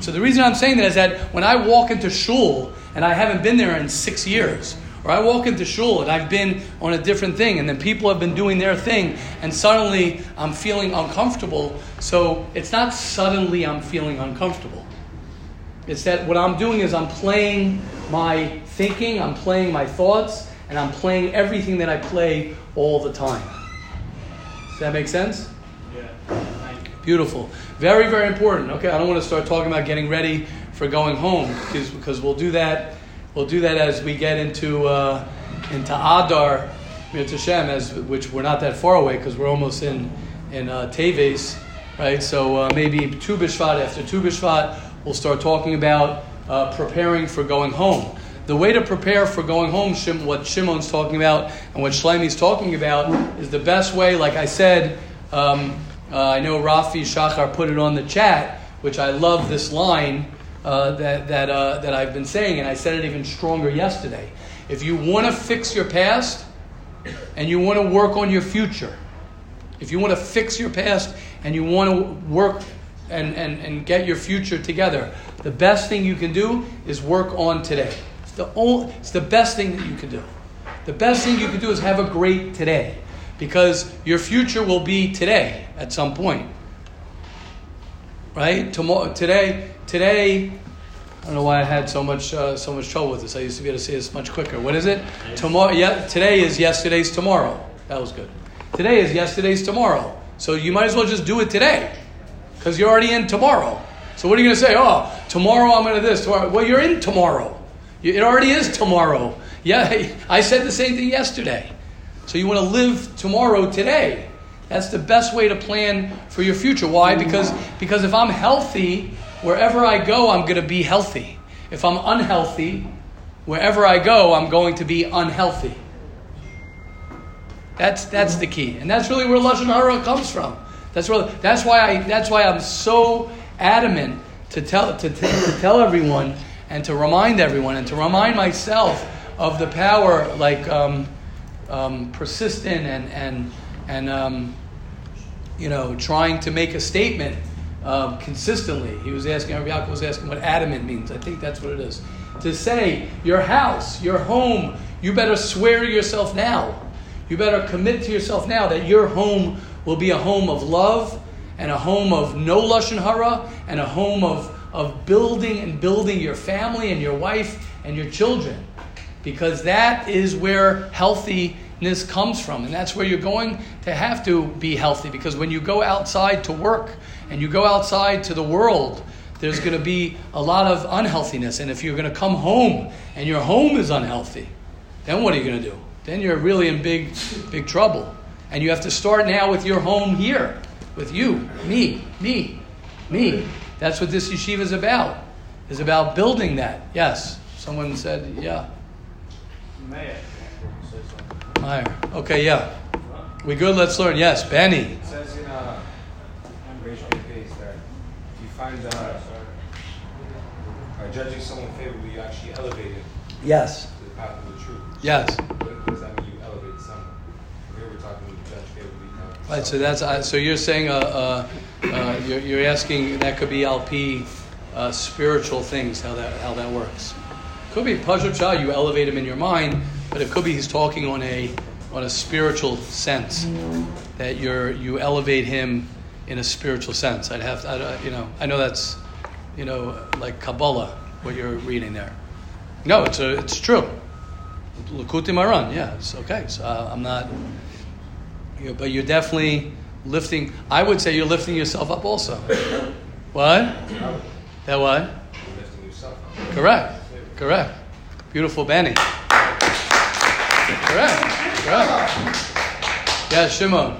So the reason I'm saying that is that when I walk into shul, and I haven't been there in six years, or I walk into shul and I've been on a different thing and then people have been doing their thing and suddenly I'm feeling uncomfortable. So it's not suddenly I'm feeling uncomfortable. It's that what I'm doing is I'm playing my thinking, I'm playing my thoughts, and I'm playing everything that I play all the time. Does that make sense? Yeah. Beautiful. Very, very important. Okay, I don't want to start talking about getting ready for going home because, because we'll do that. We'll do that as we get into uh, into Adar, as which we're not that far away because we're almost in in uh, Teves, right? So uh, maybe Tu B'Shvat, after Tu B'Shvat, we'll start talking about uh, preparing for going home. The way to prepare for going home, Shim, what Shimon's talking about and what Shlaimi's talking about, is the best way. Like I said, um, uh, I know Rafi Shachar put it on the chat, which I love this line. Uh, that that uh, that I've been saying, and I said it even stronger yesterday. If you want to fix your past and you want to work on your future, if you want to fix your past and you want to work and, and, and get your future together, the best thing you can do is work on today. The only, it's the best thing that you can do. The best thing you can do is have a great today, because your future will be today at some point, right? Tomorrow, today, today. I don't know why I had so much uh, so much trouble with this. I used to be able to say this much quicker. What is it? Yes. Tomorrow. Yeah, today is yesterday's tomorrow. That was good. Today is yesterday's tomorrow. So you might as well just do it today, because you're already in tomorrow. So what are you going to say? Oh, tomorrow I'm going to this. Tomorrow. Well, you're in tomorrow. It already is tomorrow. Yeah, I said the same thing yesterday. So you want to live tomorrow today. That's the best way to plan for your future. Why? Because because if I'm healthy, wherever I go, I'm going to be healthy. If I'm unhealthy, wherever I go, I'm going to be unhealthy. That's that's the key, and that's really where Lashon Hara comes from. That's where. That's why I. That's why I'm so adamant to tell to, t- to tell everyone and to remind everyone and to remind myself of the power, like um, um, persistent and and and um, you know, trying to make a statement uh, consistently. He was asking. Rabbi Yaakov was asking what adamant means. I think that's what it is. To say your house, your home. You better swear to yourself now. You better commit to yourself now that your home will be a home of love and a home of no Lashon Hara and a home of, of building and building your family and your wife and your children, because that is where healthiness comes from, and that's where you're going to have to be healthy, because when you go outside to work and you go outside to the world, there's going to be a lot of unhealthiness, and if you're going to come home and your home is unhealthy, then what are you going to do? Then you're really in big, big trouble. And you have to start now with your home here, with you, me, me, me. That's what this yeshiva is about, is about building that. Yes, someone said, yeah. Mayor. Mayor, okay, yeah. We good, let's learn. Yes, Benny. It says in uh, Racial Case that if you find uh, by judging someone favorably, you actually elevate it. Yes. To the path of the truth. Yes. Right, so that's uh, so you're saying uh, uh, uh, you're, you're asking that could be L P uh, spiritual things, how that how that works. Could be Pajot Shah, you elevate him in your mind, but it could be he's talking on a on a spiritual sense, that you're you elevate him in a spiritual sense. I'd have to, I'd, you know I know that's you know like Kabbalah what you're reading there. No, it's a, it's true. Lakuti Maran, yeah, it's okay. So uh, I'm not. You're, but you're definitely lifting. I would say you're lifting yourself up also. What? That what? You're lifting yourself up. Correct. Correct. Beautiful Benny. Correct. Correct. Yeah, Shimon.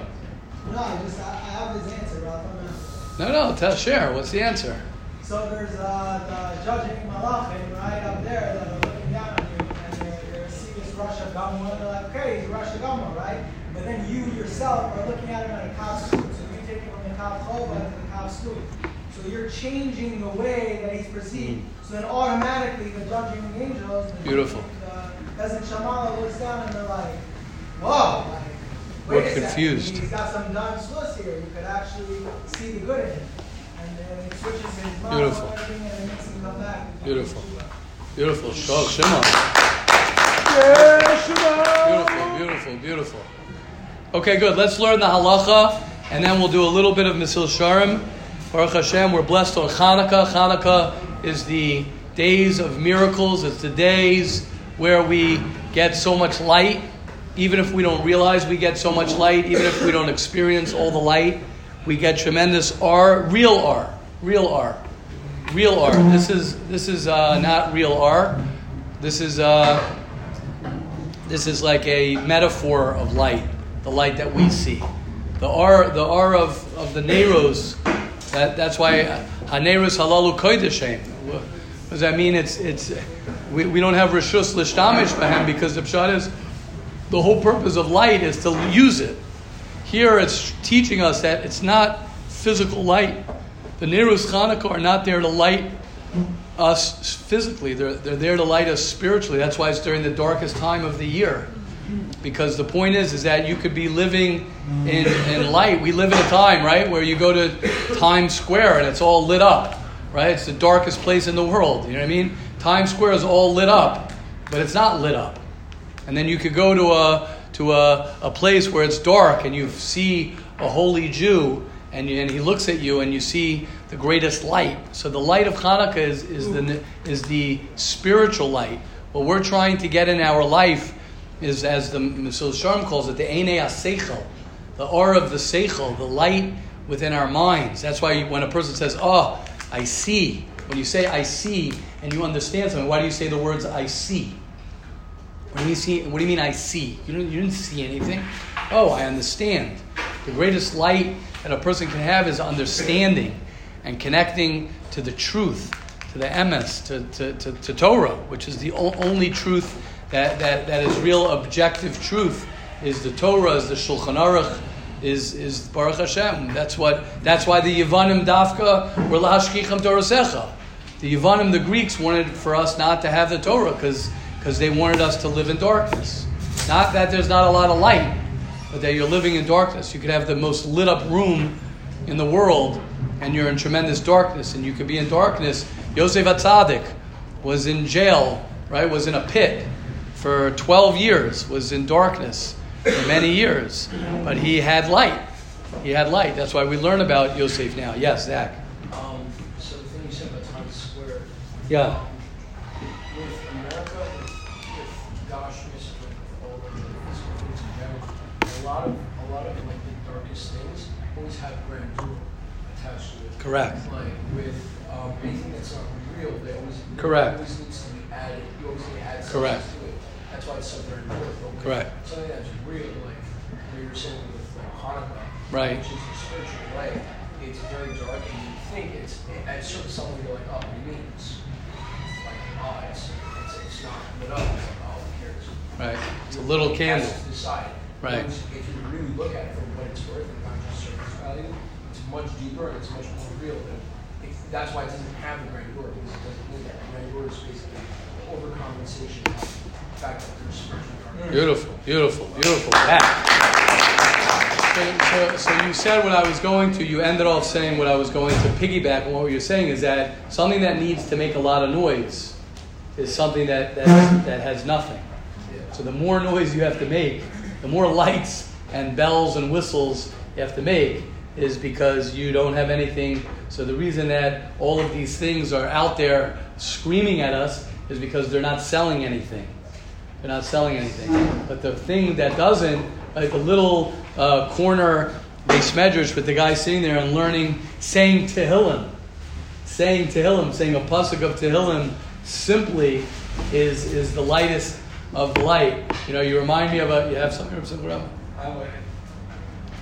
No, I just I, I have his answer, Ralph. No, no, tell share. What's the answer? So there's uh, the judging Malachim right up there that are looking down on you, and they're, they're seeing this Rasha Gamma, and they're like, okay, he's Rasha Gamma, right? But then you yourself are looking at him at a kav smooth. So you take him from the kav chova to the kav smooth. So you're changing the way that he's perceived. Mm. So then automatically the judging angels, the beautiful. Doesn't Shema looks down and they're like, whoa. Like, we're confused. He's got some darn source here. You could actually see the good in him. And then it switches his mind. Beautiful. And it makes him come back. Beautiful. Beautiful. Shok Shema. Yeah, Shema. Beautiful, beautiful, beautiful. Okay, good. Let's learn the halacha, and then we'll do a little bit of Mesillas Yesharim. Baruch Hashem, we're blessed on Hanukkah. Hanukkah is the days of miracles. It's the days where we get so much light, even if we don't realize we get so much light, even if we don't experience all the light. We get tremendous R, real R, real R, real R. This is this is uh, not real R. This is uh, this is like a metaphor of light. The light that we see, the R, the R of, of the Neros. That that's why Haneros halalu koydeshem. What does that mean? It's it's we, we don't have reshus l'shtamish b'hem, because the pshat is the whole purpose of light is to use it. Here it's teaching us that it's not physical light. The Neros Chanukah are not there to light us physically. They're they're there to light us spiritually. That's why it's during the darkest time of the year. Because the point is, is that you could be living in, in light. We live in a time, right, where you go to Times Square and it's all lit up, right? It's the darkest place in the world. You know what I mean? Times Square is all lit up. but it's not lit up. And then you could go to a to a, a place where it's dark and you see a holy Jew and, you, and he looks at you and you see the greatest light. So the light of Hanukkah is, is the is the spiritual light. What we're trying to get in our life is, as the Mesillas Yesharim calls it, the Einei HaSeichel, the Ohr of the Seichel, the light within our minds. That's why when a person says, oh, I see, when you say I see and you understand something, why do you say the words I see? What do you, see, what do you mean I see? You didn't, you didn't see anything. Oh, I understand. The greatest light that a person can have is understanding and connecting to the truth, to the emes, to, to, to, to Torah, which is the only truth that, that, that is real objective truth, is the Torah, is the Shulchan Aruch, is is Baruch Hashem. That's what. That's why the Yivanim Dafka were lahashkicham Torasecha. The Yivanim, the Greeks, wanted for us not to have the Torah because because they wanted us to live in darkness. Not that there's not a lot of light, but that you're living in darkness. You could have the most lit up room in the world, and you're in tremendous darkness, and you could be in darkness. Yosef HaTzadik was in jail, right? Was in a pit for twelve years. Was in darkness for many years, but he had light. He had light. That's why we learn about Yosef now. Yes, Zach. Um, so the thing you said about Times Square. Yeah. Um, with America, with, with Goshness, with all of the physical things in general, a lot of a lot of like the darkest things always have grandeur attached to it. Correct. Like with um, anything that's not real, they always correct. Always needs to be added. You always need to add something correct. To it. That's why it's so very important. Correct. Something that's real, like we were saying with like, Hanukkah, right. Which is the spiritual light. It's very dark, and you think it's at a certain level you're like, oh, what do you mean? It's like, oh, it's, it's, it's not lit up. It's like, oh, who cares? Right. It's a little candle. It's decided. Right. If you really look at it for what it's worth and not just surface value, it's much deeper and it's much more real. Than it, that's why it doesn't have a grandeur, because it doesn't need that. Grandeur is basically overcompensation. Beautiful, beautiful, beautiful. Yeah. So, so, so you said what I was going to. You ended off saying what I was going to piggyback on. What you're saying is that something that needs to make a lot of noise is something that that, that has nothing. So the more noise you have to make, the more lights and bells and whistles you have to make is because you don't have anything. So the reason that all of these things are out there screaming at us is because they're not selling anything. They're not selling anything. But the thing that doesn't, like the little uh, corner, they smedrish with the guy sitting there and learning, saying Tehillim, saying Tehillim, saying a pasuk of Tehillim simply is is the lightest of the light. You know, you remind me of a, you have something?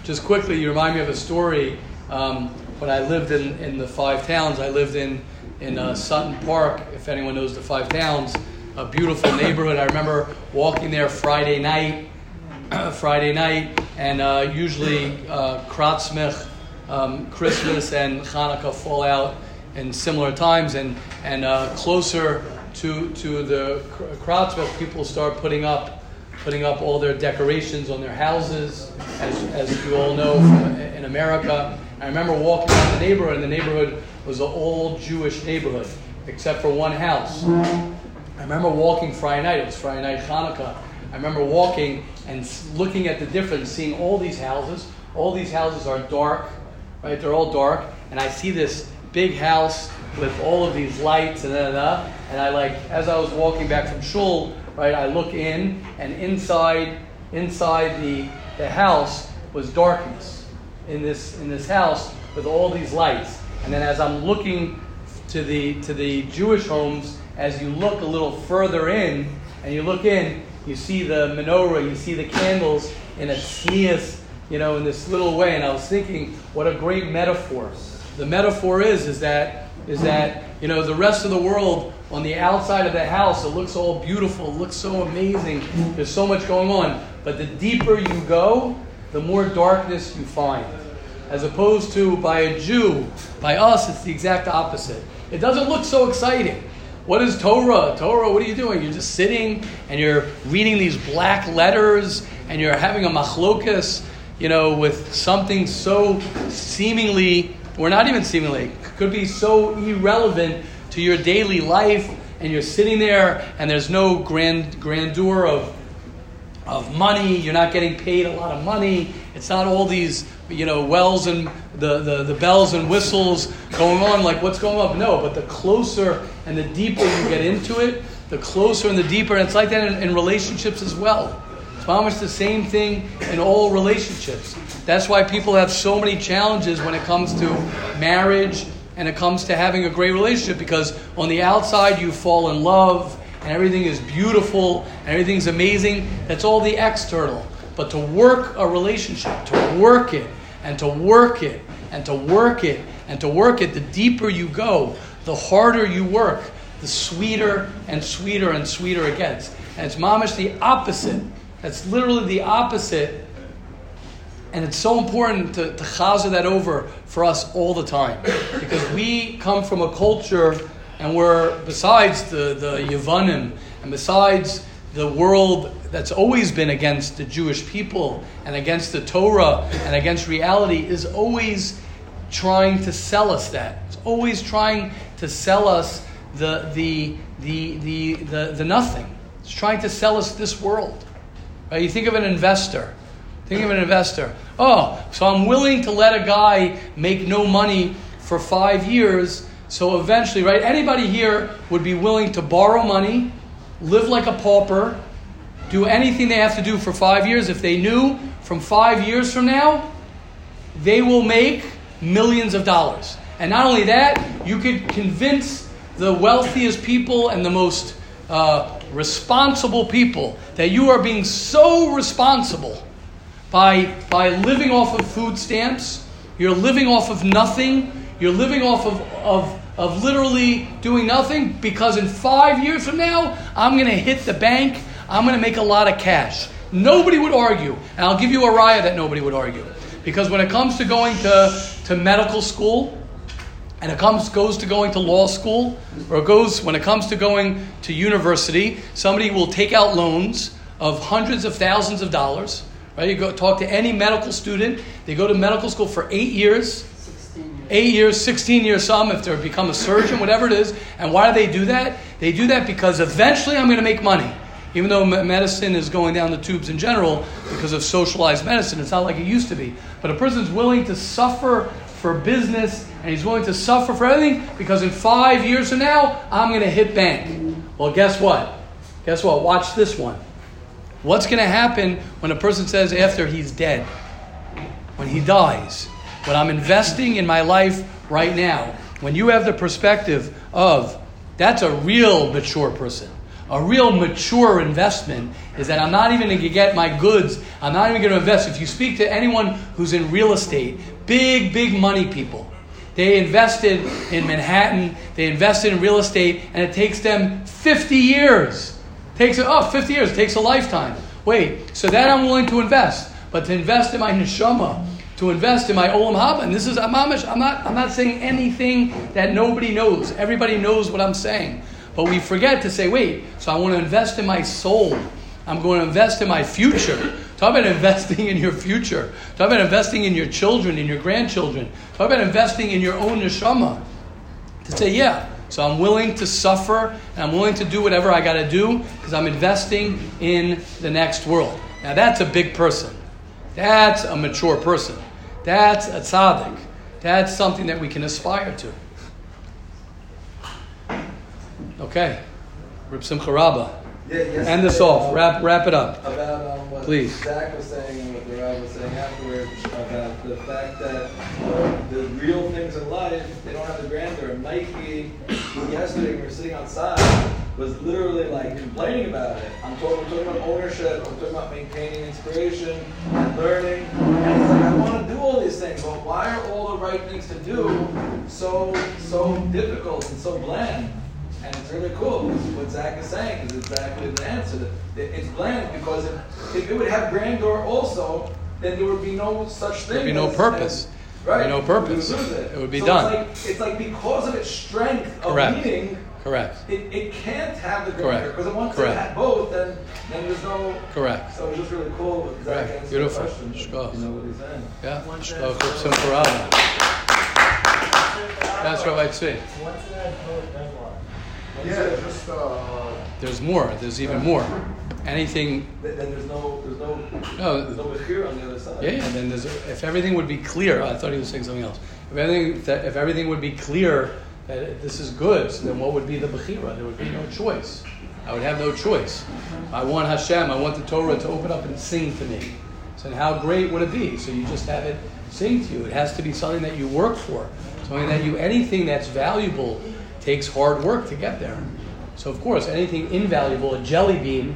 Just quickly, you remind me of a story. Um, when I lived in, in the Five Towns, I lived in, in uh, Sutton Park, if anyone knows the Five Towns. A beautiful neighborhood. I remember walking there Friday night, Friday night, and uh, usually uh, Kratzmech, um, Christmas and Hanukkah fall out in similar times, and and uh, closer to to the Kratzmech, people start putting up putting up all their decorations on their houses, as as you all know from, in America. I remember walking around the neighborhood, and the neighborhood was an old Jewish neighborhood, except for one house. I remember walking Friday night. It was Friday night Hanukkah. I remember walking and looking at the difference, seeing all these houses. All these houses are dark, right? They're all dark. And I see this big house with all of these lights and da, da, da. And I like, as I was walking back from shul, right? I look in, and inside, inside the the house was darkness. In this in this house with all these lights. And then as I'm looking to the to the Jewish homes. As you look a little further in, and you look in, you see the menorah, you see the candles in a sneeze, you know, in this little way. And I was thinking, what a great metaphor. The metaphor is, is that, is that, you know, the rest of the world on the outside of the house, it looks all beautiful, it looks so amazing. There's so much going on. But the deeper you go, the more darkness you find. As opposed to by a Jew, by us, it's the exact opposite. It doesn't look so exciting. What is Torah? Torah, what are you doing? You're just sitting and you're reading these black letters and you're having a machlokas, you know, with something so seemingly, or not even seemingly, could be so irrelevant to your daily life and you're sitting there, and there's no grand grandeur of of money. You're not getting paid a lot of money. It's not all these, you know, wells and the, the, the bells and whistles going on, like what's going on? No, but the closer and the deeper you get into it, the closer and the deeper. And it's like that in, in relationships as well. It's almost the same thing in all relationships. That's why people have so many challenges when it comes to marriage and it comes to having a great relationship, because on the outside you fall in love and everything is beautiful and everything's amazing. That's all the external. But to work a relationship, to work it, and to work it, and to work it, and to work it, the deeper you go, the harder you work, the sweeter and sweeter and sweeter it gets. And it's mamish the opposite. That's literally the opposite. And it's so important to, to chazer that over for us all the time. Because we come from a culture, and we're, besides the, the Yivanim, and besides the world that's always been against the Jewish people and against the Torah and against reality, is always trying to sell us that. It's always trying to sell us the the the the the, the nothing. It's trying to sell us this world. Right? You think of an investor. Think of an investor. Oh, so I'm willing to let a guy make no money for five years. So eventually, right? Anybody here would be willing to borrow money, live like a pauper, do anything they have to do for five years if they knew from five years from now they will make millions of dollars. And not only that, you could convince the wealthiest people and the most uh, responsible people that you are being so responsible by by living off of food stamps. You're living off of nothing. You're living off of, of of literally doing nothing, because in five years from now, I'm going to hit the bank. I'm going to make a lot of cash. Nobody would argue. And I'll give you a raya that nobody would argue. Because when it comes to going to, to medical school, and it comes goes to going to law school, or it goes when it comes to going to university, somebody will take out loans of hundreds of thousands of dollars. Right? You go talk to any medical student. They go to medical school for eight years. Eight years, sixteen years, some, if they become a surgeon, whatever it is. And why do they do that? They do that because eventually I'm going to make money. Even though medicine is going down the tubes in general because of socialized medicine, it's not like it used to be. But a person's willing to suffer for business, and he's willing to suffer for everything, because in five years from now, I'm going to hit bank. Well, guess what? Guess what? Watch this one. What's going to happen when a person says after he's dead, when he dies, what I'm investing in my life right now, when you have the perspective of, that's a real mature person. A real mature investment is that I'm not even going to get my goods. I'm not even going to invest. If you speak to anyone who's in real estate, big, big money people, they invested in Manhattan, they invested in real estate, and it takes them fifty years. It takes oh, fifty years. It takes a lifetime. Wait, so that I'm willing to invest. But to invest in my neshama, to invest in my olam haba, and this is amamish. I'm not. I'm not saying anything that nobody knows. Everybody knows what I'm saying, but we forget to say, wait. So I want to invest in my soul. I'm going to invest in my future. Talk about investing in your future. Talk about investing in your children, in your grandchildren. Talk about investing in your own neshama. To say, yeah. So I'm willing to suffer, and I'm willing to do whatever I got to do because I'm investing in the next world. Now that's a big person. That's a mature person. That's a tzaddik. That's something that we can aspire to. Okay. Reb Simcha Rabba. Yeah, end this off. Wrap wrap it up. About um, what Please. Zach was saying and what the Rabbi was saying afterwards about the fact that uh, the real things in life, they don't have the grandeur. Mikey, yesterday we were sitting outside, was literally like complaining about it. I'm talking, I'm talking about ownership. I'm talking about maintaining inspiration and learning. And it's like, I want to do all these things, but why are all the right things to do so so difficult and so bland? And it's really cool. What Zach is saying is exactly the answer. It's bland because if, if it would have grandeur also, then there would be no such thing. There would be no purpose. As, right? There would be no purpose. We would lose it. It would be so done. It's like, it's like because of its strength of Correct. meaning, Correct. It, it can't have the grandeur. Because it wants Correct. to have both, then, then there's no... Correct. So it's just really cool what Zach answered Beautiful. the question. Shkosh. You know what he's saying. Yeah. Shkosh. Shkosh. That's Rabbi Tzvi. Once that Yeah, just uh, there's more. There's even uh, more. Anything. Then there's no, there's no, no there's no mechir on the other side. Yeah, yeah. And then there's if everything would be clear. I thought he was saying something else. If everything, that, if everything would be clear that this is good, so then what would be the bechira? There would be no choice. I would have no choice. I want Hashem. I want the Torah to open up and sing to me. So then how great would it be? So you just have it sing to you. It has to be something that you work for. Something that you anything that's valuable takes hard work to get there. So of course, anything invaluable, a jelly bean,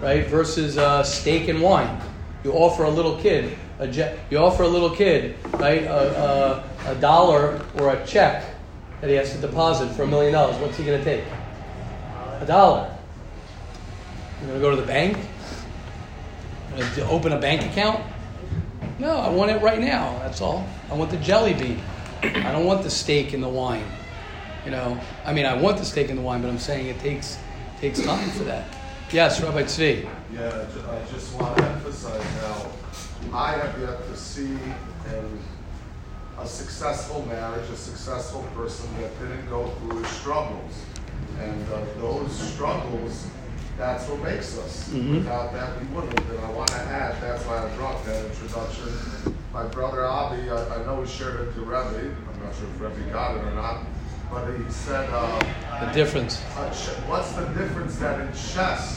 right, versus uh, steak and wine. You offer a little kid, a je- you offer a little kid, right, a, a, a dollar or a check that he has to deposit for a million dollars. What's he going to take? A dollar. You're going to go to the bank? You're going to open a bank account? No, I want it right now. That's all. I want the jelly bean. I don't want the steak and the wine. You know, I mean, I want the steak and the wine, but I'm saying it takes takes time for that. Yes, Rabbi Tzvi. Yeah, I just want to emphasize how I have yet to see a, a successful marriage, a successful person that didn't go through his struggles. And uh, those struggles, that's what makes us. Mm-hmm. Without that, we wouldn't. And I want to add, that's why I dropped that introduction. My brother Avi, I, I know he shared it to Rebbe. I'm not sure if Rebbe got it or not. But he said, uh, the difference. Uh, what's the difference that in chess,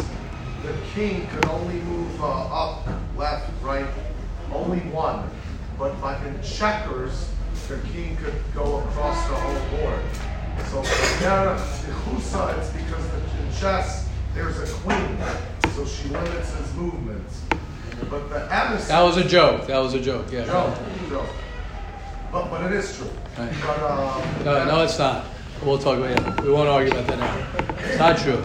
the king could only move uh, up, left, right, only one. But like in checkers, the king could go across the whole board. So it's because in chess, there's a queen. So she limits his movements. But the emes. That was a joke. That was a joke, yeah. Joke, joke. But, but it is true. Right. But, uh, no, no, it's not. We'll talk about it. We won't argue about that now. It's not true.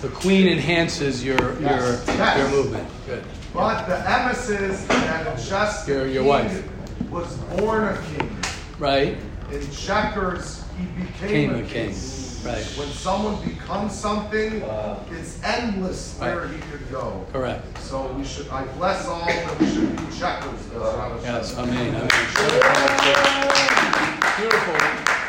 The queen enhances your yes. your yes. your movement. Good. But the emes is that in chess, your your wife was born a king. Right. In checkers, he became king a king. king. Right. When someone becomes something, wow. it's endless where right. he could go. Correct. So we should, I bless all, and we should be checkers. Yes, I mean, I mean, sure. Beautiful.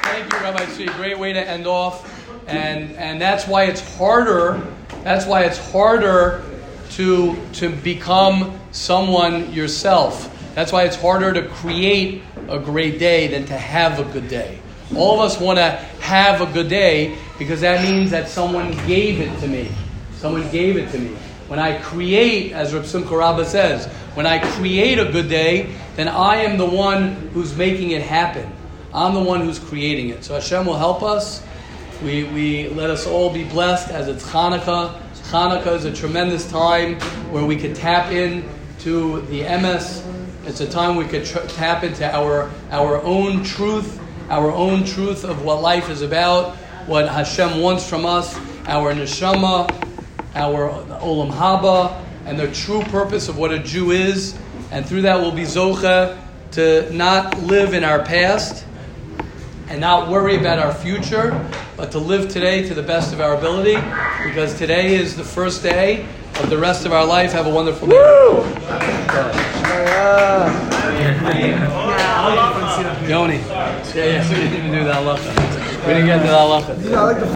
Thank you, Rabbi Tzvi. Great way to end off. And and that's why it's harder, that's why it's harder to to become someone yourself. That's why it's harder to create a great day than to have a good day. All of us want to have a good day because that means that someone gave it to me. Someone gave it to me. When I create, as Reb Simcha Rabba says, when I create a good day, then I am the one who's making it happen. I'm the one who's creating it. So Hashem will help us. We we let us all be blessed as it's Hanukkah. Hanukkah is a tremendous time where we could tap in to the emes. It's a time we could tr- tap into our our own truth. Our own truth of what life is about, what Hashem wants from us, our neshama, our olam haba, and the true purpose of what a Jew is. And through that we'll be zocheh to not live in our past and not worry about our future, but to live today to the best of our ability, because today is the first day of the rest of our life. Have a wonderful day. Yoni. Yeah, yeah, we didn't even do the halacha. We didn't get to the halacha.